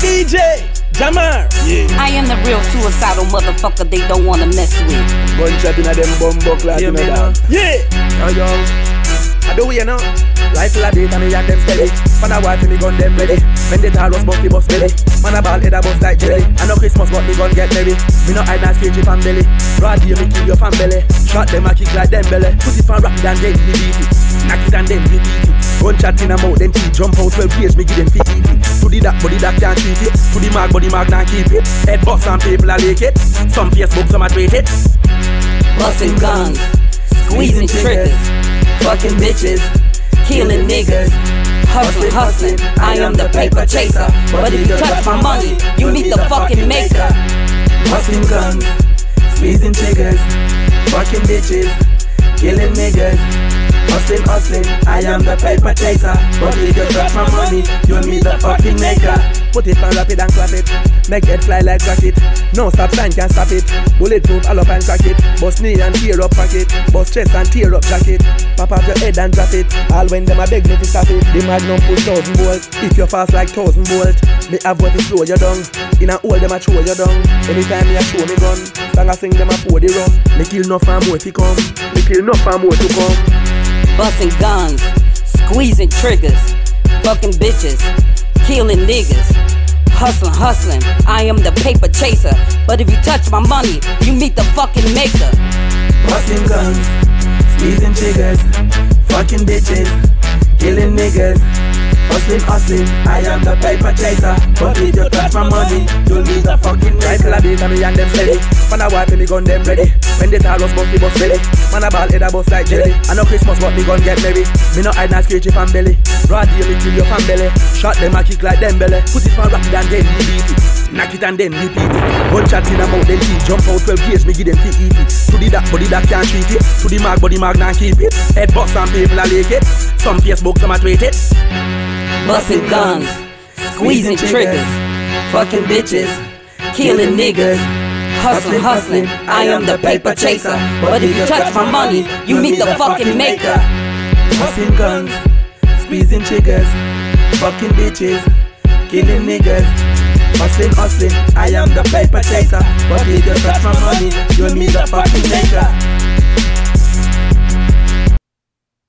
DJ Jamar. Yeah. I am the real suicidal motherfucker they don't wanna mess with. Bunch up in a them bumbo class, you know that. Yeah. Yo, I do you know. Life like it and me and them steady. Fan a wife and me gun them ready. When they tell us both, we bust belly. Man a ball head a bust like jelly. I know Christmas but me gun get merry. Me no hide no straight chip and belly. Rod you me kill your fan belly. Shot them a kick like them belly. Put it on rapid and then we beat it. Knock it and then we beat it. Gun chat in a mouth then teeth. Jump out 12 years me give them feet eat it. To the dark body that can't treat it. To the mark body mark not keep it. Head bust and people a lick it. Some Facebook some a tweet it. Busting guns, squeezing triggers, fucking bitches, killing niggas, hustling. I am the paper chaser. But if you touch my money, you need the fucking maker. Busting guns, squeezing triggers, fucking bitches, killing niggas, hustling. I am the paper chaser. But if you touch my money, you need the fucking maker. Put it on rapid and clap it. Make it fly like rocket. No stop sign can stop it. Bulletproof all up and crack it. Bust knee and tear up pocket. Bust chest and tear up jacket. Pop up your head and drop it. All when them a beg me to stop it. The magnum push 1,000 volt. If you fast like 1,000 volt, me have what to slow you down. In a hole them a throw you down. Anytime me a show me gun, song I sing them a pour the rum. Me kill no far more if you come. Me kill no far more to come. Busting guns, squeezing triggers, fucking bitches, killing niggas, hustling. I am the paper chaser. But if you touch my money, you meet the fucking maker. Busting guns, squeezing triggers, fucking bitches, killing niggas, hustling. I am the paper chaser. But if you touch my money, you need the fucking maker. I beat me and them steady. Man a wife and me gun them ready. When they tell us bust, we bust belly. Man a ball head a bust like jelly. I know Christmas but me gun get merry. Me no hide no scratch if I'm belly. Rod you me kill your fan belly. Shot them a kick like them belly. Put it on rapid and then we beat it. Knock it and then we beat it. Gunshot in a mouth then teeth. Jump out 12 years me give them feet eat it. To the dark body that can't treat it. To the mark body mark not keep it. Head bust and people a lick it. Some Facebook some a tweet it. Busting guns, squeezing triggers, fucking bitches, killing niggas, hustling. I am the paper chaser. But if you touch my money, you meet the fucking maker. Busting guns, squeezing triggers, fucking bitches, killing niggas, hustling. I am the paper chaser. But if you touch my money, you meet the fucking maker.